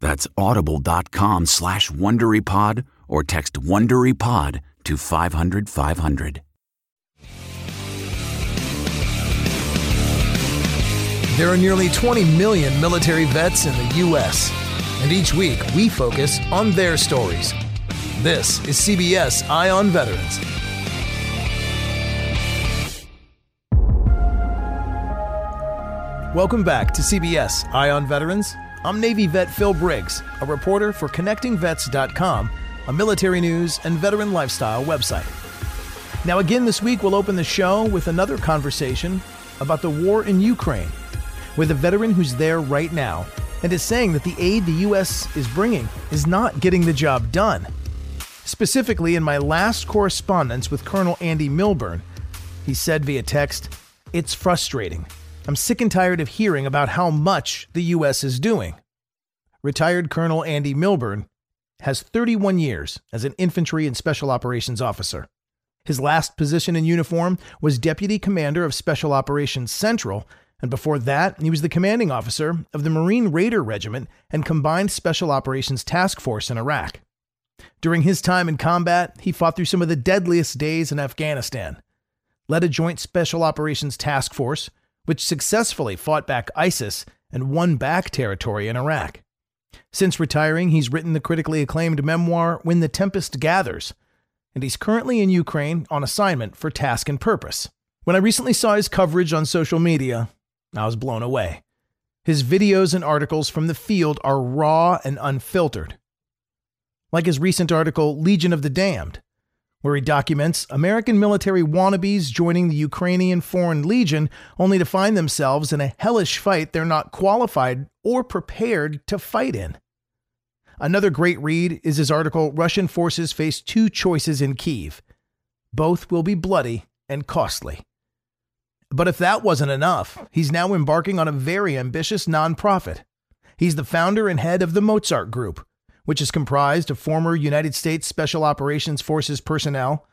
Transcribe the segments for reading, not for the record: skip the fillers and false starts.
That's audible.com/WonderyPod or text WonderyPod to 500-500. There are nearly 20 million military vets in the U.S., and each week we focus on their stories. This is CBS Eye on Veterans. Welcome back to CBS Eye on Veterans. I'm Navy vet Phil Briggs, a reporter for ConnectingVets.com, a military news and veteran lifestyle website. Now again this week, we'll open the show with another conversation about the war in Ukraine with a veteran who's there right now and is saying that the aid the U.S. is bringing is not getting the job done. Specifically, in my last correspondence with Colonel Andy Milburn, he said via text, "It's frustrating. I'm sick and tired of hearing about how much the U.S. is doing." Retired Colonel Andy Milburn has 31 years as an infantry and special operations officer. His last position in uniform was deputy commander of Special Operations Central, and before that, he was the commanding officer of the Marine Raider Regiment and Combined Special Operations Task Force in Iraq. During his time in combat, he fought through some of the deadliest days in Afghanistan, led a joint Special Operations Task Force, which successfully fought back ISIS and won back territory in Iraq. Since retiring, he's written the critically acclaimed memoir, When the Tempest Gathers, and he's currently in Ukraine on assignment for Task and Purpose. When I recently saw his coverage on social media, I was blown away. His videos and articles from the field are raw and unfiltered. Like his recent article, Legion of the Damned, where he documents American military wannabes joining the Ukrainian Foreign Legion only to find themselves in a hellish fight they're not qualified or prepared to fight in. Another great read is his article, Russian Forces Face Two Choices in Kyiv. Both will be bloody and costly. But if that wasn't enough, he's now embarking on a very ambitious nonprofit. He's the founder and head of the Mozart Group, which is comprised of former United States Special Operations Forces personnel,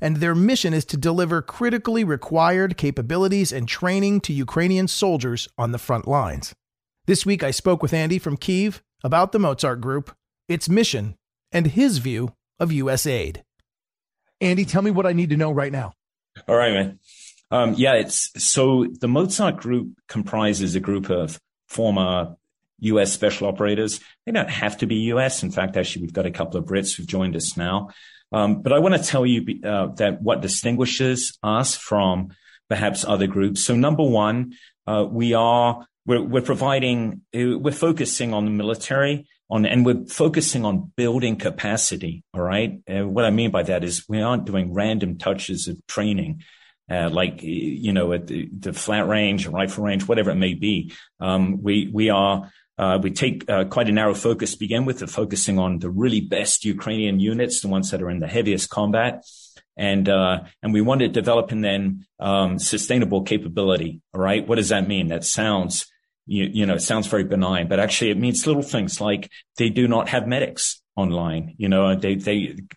and their mission is to deliver critically required capabilities and training to Ukrainian soldiers on the front lines. This week I spoke with Andy from Kyiv about the Mozart Group, its mission, and his view of U.S. aid. Andy, tell me what I need to know right now. All right, man. So the Mozart Group comprises a group of former U.S. special operators. They don't have to be U.S. In fact, actually, we've got a couple of Brits who've joined us now. But I want to tell you that what distinguishes us from perhaps other groups. So number one, we're focusing on the military and we're focusing on building capacity. All right. What I mean by that is we aren't doing random touches of training. At the flat range, rifle range, whatever it may be. We are We take quite a narrow focus to begin with, of focusing on the really best Ukrainian units, the ones that are in the heaviest combat. And we want to develop and then sustainable capability. All right. What does that mean? That sounds, you know, it sounds very benign, but actually it means little things like they do not have medics online. You know,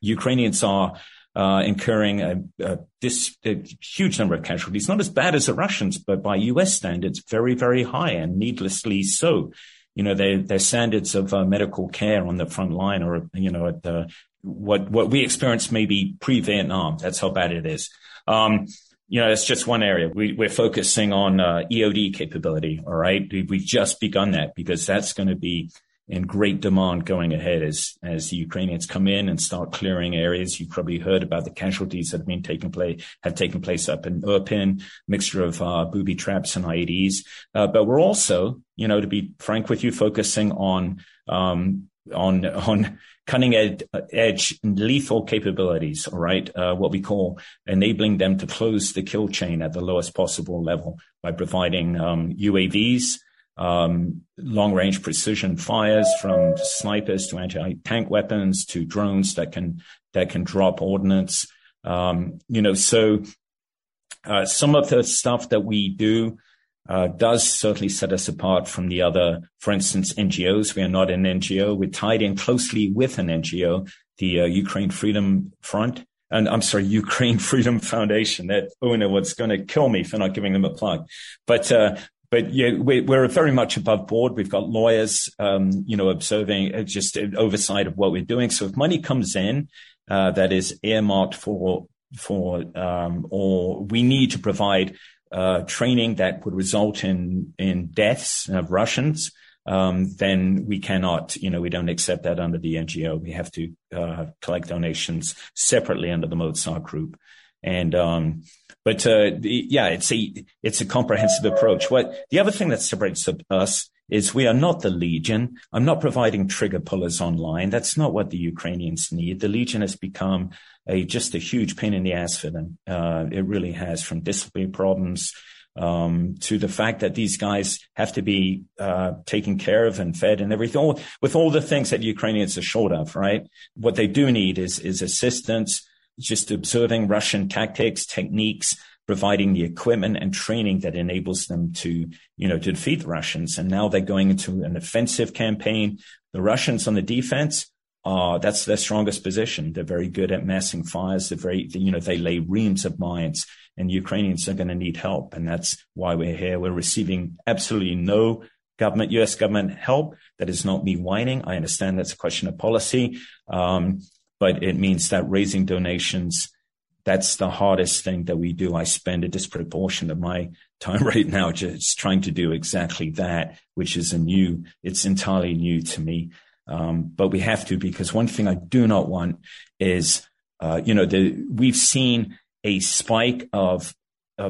Ukrainians are incurring a huge number of casualties, not as bad as the Russians, but by U.S. standards, very, very high and needlessly so. You know, their standards of medical care on the front line or, you know, at the what we experienced maybe pre-Vietnam. That's how bad it is. You know, that's just one area. We're focusing on EOD capability. All right. We've just begun that because that's going to be in great demand going ahead as the Ukrainians come in and start clearing areas. You probably heard about the casualties that have taken place up in Irpin, mixture of booby traps and IEDs. But we're also, you know, to be frank with you, focusing on cutting edge and lethal capabilities, all right, what we call enabling them to close the kill chain at the lowest possible level by providing UAVs, long-range precision fires from snipers to anti-tank weapons to drones that can drop ordnance. You know, so some of the stuff that we do does certainly set us apart from the other, for instance, NGOs. We are not an NGO. We're tied in closely with an NGO, the Ukraine Freedom Foundation. That owner was going to kill me for not giving them a plug, But yeah, we're very much above board. We've got lawyers, you know, observing just oversight of what we're doing. So if money comes in, that is earmarked or we need to provide training that would result in deaths of Russians, then we cannot, you know, we don't accept that under the NGO. We have to collect donations separately under the Mozart Group. And, it's a comprehensive approach. The other thing that separates us is we are not the Legion. I'm not providing trigger pullers online. That's not what the Ukrainians need. The Legion has become just a huge pain in the ass for them. It really has, from discipline problems, to the fact that these guys have to be taken care of and fed and everything, with all the things that Ukrainians are short of, right? What they do need is assistance. Just observing Russian tactics, techniques, providing the equipment and training that enables them to, you know, to defeat the Russians. And now they're going into an offensive campaign. The Russians on the defense, that's their strongest position. They're very good at massing fires. They're very, you know, they lay reams of mines, and Ukrainians are going to need help. And that's why we're here. We're receiving absolutely no U.S. government help. That is not me whining. I understand that's a question of policy. But it means that raising donations, that's the hardest thing that we do. I spend a disproportion of my time right now just trying to do exactly that, which is it's entirely new to me. But we have to, because one thing I do not want is, you know, we've seen a spike of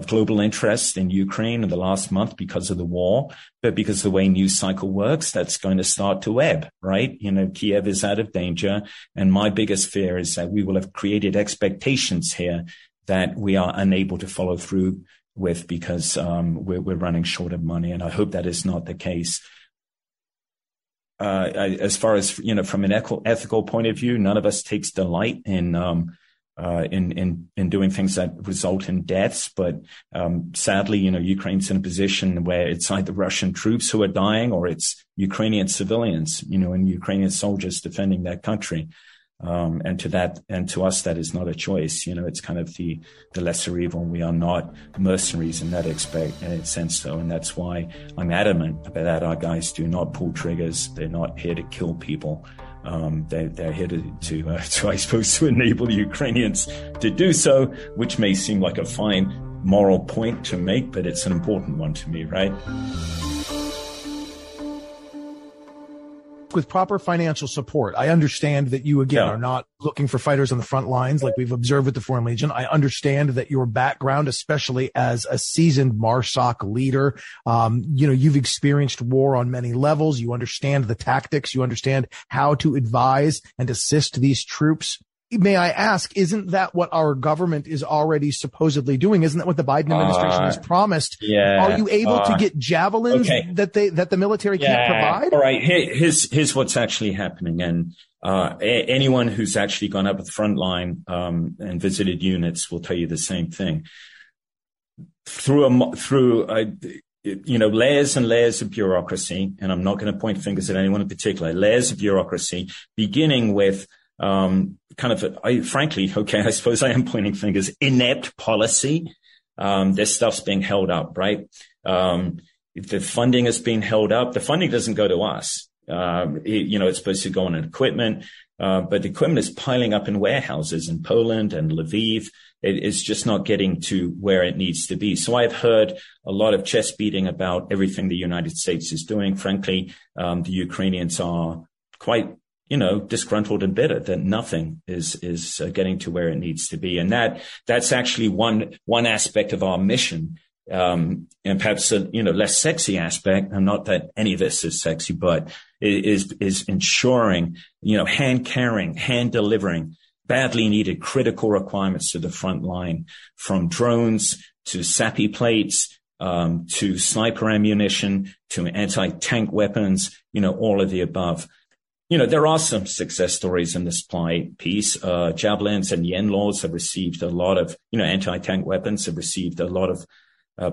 global interest in Ukraine in the last month because of the war, but because the way news cycle works, that's going to start to ebb, right? You know, Kyiv is out of danger. And my biggest fear is that we will have created expectations here that we are unable to follow through with because we're running short of money. And I hope that is not the case. As far as, you know, from an ethical point of view, none of us takes delight in doing things that result in deaths. But sadly, you know, Ukraine's in a position where it's either Russian troops who are dying or it's Ukrainian civilians, you know, and Ukrainian soldiers defending their country. And to us, that is not a choice. You know, it's kind of the lesser evil. We are not mercenaries in that sense, though. And that's why I'm adamant about that. Our guys do not pull triggers. They're not here to kill people. They're here to enable the Ukrainians to do so, which may seem like a fine moral point to make, but it's an important one to me, right? With proper financial support, I understand that you, again, are not looking for fighters on the front lines like we've observed with the Foreign Legion. I understand that your background, especially as a seasoned MARSOC leader, you know, you've experienced war on many levels. You understand the tactics. You understand how to advise and assist these troops may I ask, isn't that what our government is already supposedly doing? Isn't that what the Biden administration has promised? Yeah, are you able to get javelins that the military can't provide? All right. Here's what's actually happening. And anyone who's actually gone up at the front line and visited units will tell you the same thing. Through layers and layers of bureaucracy, and I'm not going to point fingers at anyone in particular, layers of bureaucracy, beginning with I suppose I am pointing fingers, inept policy. This stuff's being held up, right? If the funding is being held up, the funding doesn't go to us. It's supposed to go on equipment, but the equipment is piling up in warehouses in Poland and Lviv. It's just not getting to where it needs to be. So I've heard a lot of chest beating about everything the United States is doing. Frankly, the Ukrainians are quite, disgruntled and bitter that nothing is getting to where it needs to be. And that's actually one aspect of our mission. And perhaps a, less sexy aspect, and not that any of this is sexy, but is ensuring, hand carrying, hand delivering badly needed critical requirements to the front line, from drones to SAPI plates, to sniper ammunition, to anti-tank weapons, all of the above. There are some success stories in the supply piece. Javelins and Yenlaws have received a lot of, anti-tank weapons have received a lot of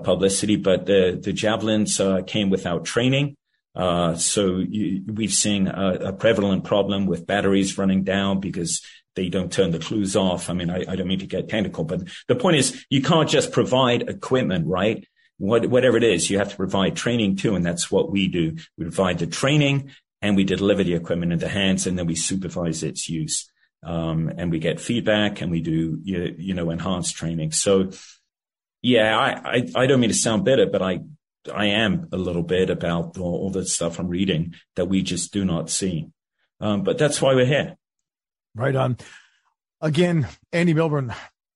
publicity, but the Javelins came without training. We've seen a prevalent problem with batteries running down because they don't turn the clues off. I mean, I don't mean to get technical, but the point is you can't just provide equipment, right? Whatever it is, you have to provide training too. And that's what we do. We provide the training and we deliver the equipment in the hands, and then we supervise its use. And we get feedback and we do, enhanced training. So yeah, I don't mean to sound bitter, but I am a little bit about all the stuff I'm reading that we just do not see. But that's why we're here. Right on. Again, Andy Milburn,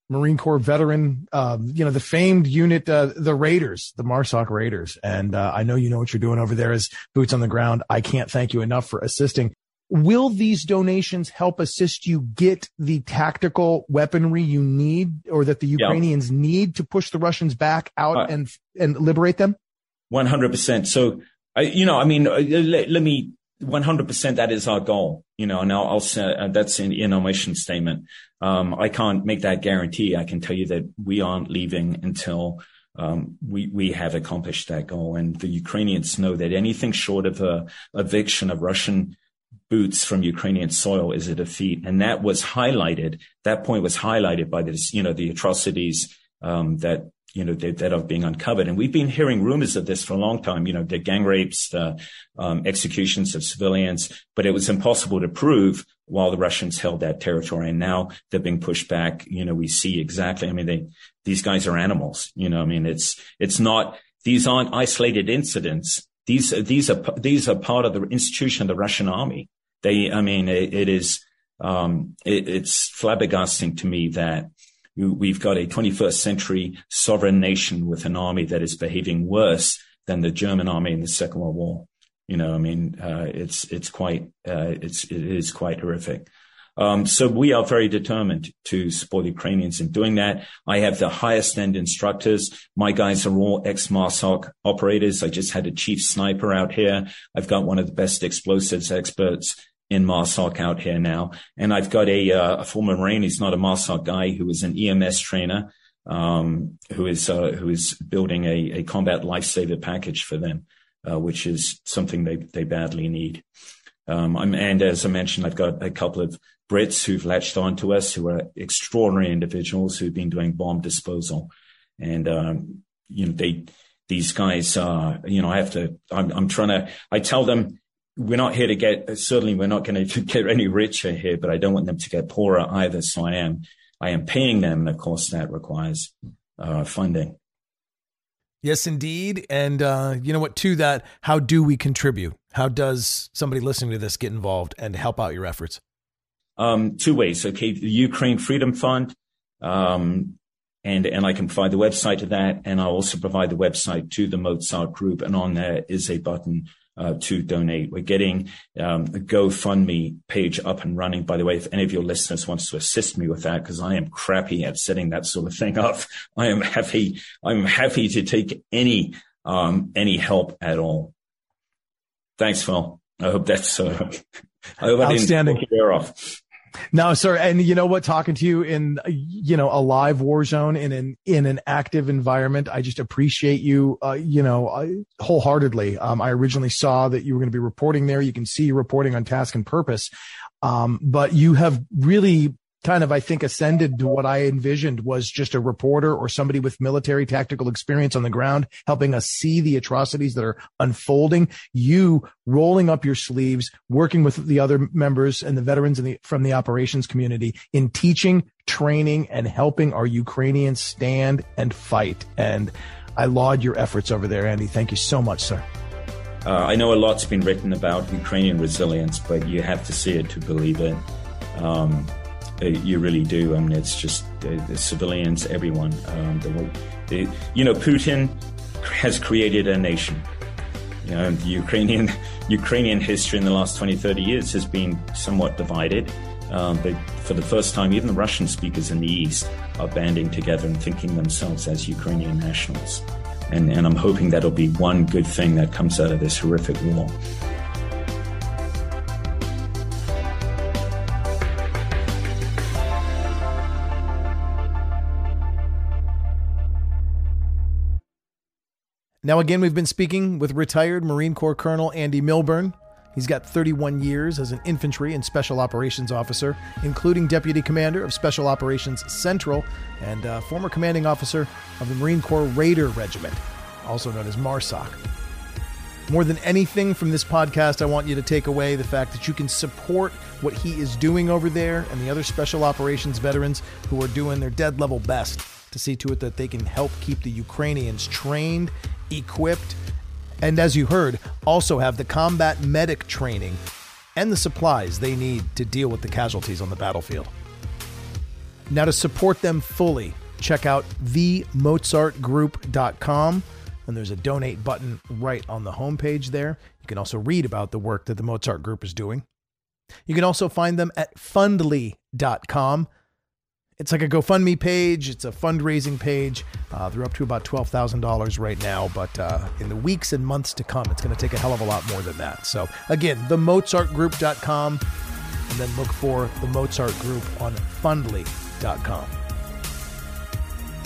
Marine Corps veteran, the famed unit, the Raiders, the MARSOC Raiders. And I know you know what you're doing over there as boots on the ground. I can't thank you enough for assisting. Will these donations help assist you get the tactical weaponry you need, or that the Ukrainians need, to push the Russians back out and liberate them? 100%. So, let me 100%. That is our goal. And I'll say that's in our mission statement. I can't make that guarantee. I can tell you that we aren't leaving until we have accomplished that goal. And the Ukrainians know that anything short of a eviction of Russian boots from Ukrainian soil is a defeat. And that point was highlighted by this, the atrocities, that are being uncovered. And we've been hearing rumors of this for a long time, the gang rapes, the executions of civilians, but it was impossible to prove while the Russians held that territory. And now they're being pushed back. We see exactly, these guys are animals. It's not, these aren't isolated incidents. These are part of the institution of the Russian army. It's flabbergasting to me that we've got a 21st century sovereign nation with an army that is behaving worse than the German army in the Second World War. It is quite horrific. So we are very determined to support Ukrainians in doing that. I have the highest end instructors. My guys are all ex-MARSOC operators. I just had a chief sniper out here. I've got one of the best explosives experts in MARSOC out here now. And I've got a former Marine who's not a MARSOC guy, who is an EMS trainer, who is building a combat lifesaver package for them, which is something they badly need. And as I mentioned, I've got a couple of Brits who've latched on to us, who are extraordinary individuals who've been doing bomb disposal. And, these guys, I tell them, we're not here to get, certainly we're not going to get any richer here, but I don't want them to get poorer either. So I am paying them. And of course that requires, funding. Yes, indeed. And you know what, to that, how do we contribute? How does somebody listening to this get involved and help out your efforts? Two ways. Okay, the Ukraine Freedom Fund, and I can provide the website to that, and I'll also provide the website to the Mozart Group, and on there is a button to donate. We're getting a GoFundMe page up and running. By the way, if any of your listeners wants to assist me with that, because I am crappy at setting that sort of thing up, I'm happy to take any help at all. Thanks, Phil. I hope that's I hope outstanding. I didn't take your ear off. No, sir. And you know what? Talking to you in, you know, a live war zone in an active environment, I just appreciate you, wholeheartedly. I originally saw that you were going to be reporting there. You can see you're reporting on Task and Purpose. But you have really kind of, I think, ascended to what I envisioned was just a reporter or somebody with military tactical experience on the ground, helping us see the atrocities that are unfolding. You rolling up your sleeves, working with the other members and the veterans from the operations community in teaching, training, and helping our Ukrainians stand and fight. And I laud your efforts over there, Andy. Thank you so much, sir. I know a lot's been written about Ukrainian resilience, but you have to see it to believe it. You really do. I mean, it's just the civilians, everyone. Putin has created a nation. You know, the Ukrainian history in the last 20, 30 years has been somewhat divided. But for the first time, even the Russian speakers in the East are banding together and thinking themselves as Ukrainian nationals. And I'm hoping that'll be one good thing that comes out of this horrific war. Now, again, we've been speaking with retired Marine Corps Colonel Andy Milburn. He's got 31 years as an infantry and special operations officer, including deputy commander of Special Operations Central and former commanding officer of the Marine Corps Raider Regiment, also known as MARSOC. More than anything from this podcast, I want you to take away the fact that you can support what he is doing over there and the other special operations veterans who are doing their dead level best to see to it that they can help keep the Ukrainians trained, equipped, and as you heard, also have the combat medic training and the supplies they need to deal with the casualties on the battlefield. Now, to support them fully, check out themozartgroup.com, and there's a donate button right on the homepage there. You can also read about the work that the Mozart Group is doing. You can also find them at fundly.com. It's like a GoFundMe page. It's a fundraising page. They're up to about $12,000 right now, but in the weeks and months to come, it's going to take a hell of a lot more than that. So again, themozartgroup.com, and then look for the Mozart Group on fundly.com.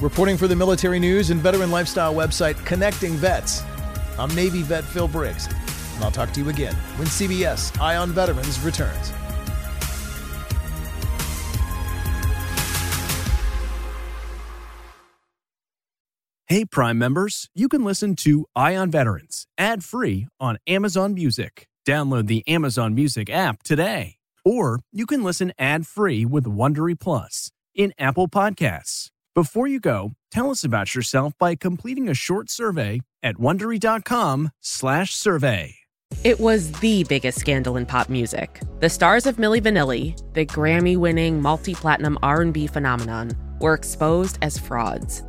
Reporting for the military news and veteran lifestyle website, Connecting Vets, I'm Navy vet Phil Briggs, and I'll talk to you again when CBS Eye on Veterans returns. Hey, Prime members, you can listen to Eye on Veterans ad-free on Amazon Music. Download the Amazon Music app today. Or you can listen ad-free with Wondery Plus in Apple Podcasts. Before you go, tell us about yourself by completing a short survey at Wondery.com/survey. It was the biggest scandal in pop music. The stars of Milli Vanilli, the Grammy-winning multi-platinum R&B phenomenon, were exposed as frauds.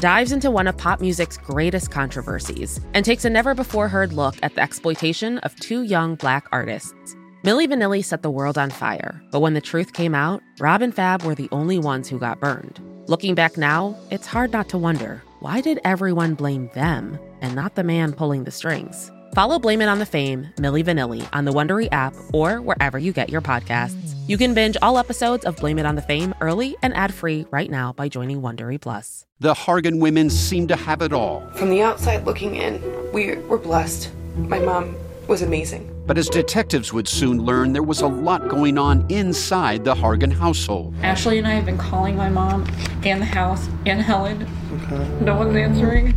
dives into one of pop music's greatest controversies and takes a never-before-heard look at the exploitation of two young Black artists. Milli Vanilli set the world on fire, but when the truth came out, Rob and Fab were the only ones who got burned. Looking back now, it's hard not to wonder, why did everyone blame them and not the man pulling the strings? Follow Blame It on the Fame, Milli Vanilli, on the Wondery app or wherever you get your podcasts. You can binge all episodes of Blame It on the Fame early and ad-free right now by joining Wondery Plus. The Hargan women seem to have it all. From the outside looking in, we were blessed. My mom was amazing. But as detectives would soon learn, there was a lot going on inside the Hargan household. Ashley and I have been calling my mom and the house and Helen. Okay. No one's answering.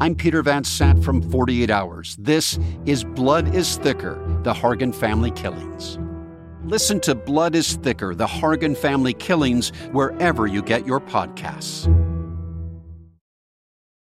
I'm Peter Van Sant from 48 Hours. This is Blood is Thicker, the Hargan family killings. Listen to Blood is Thicker, the Hargan family killings, wherever you get your podcasts.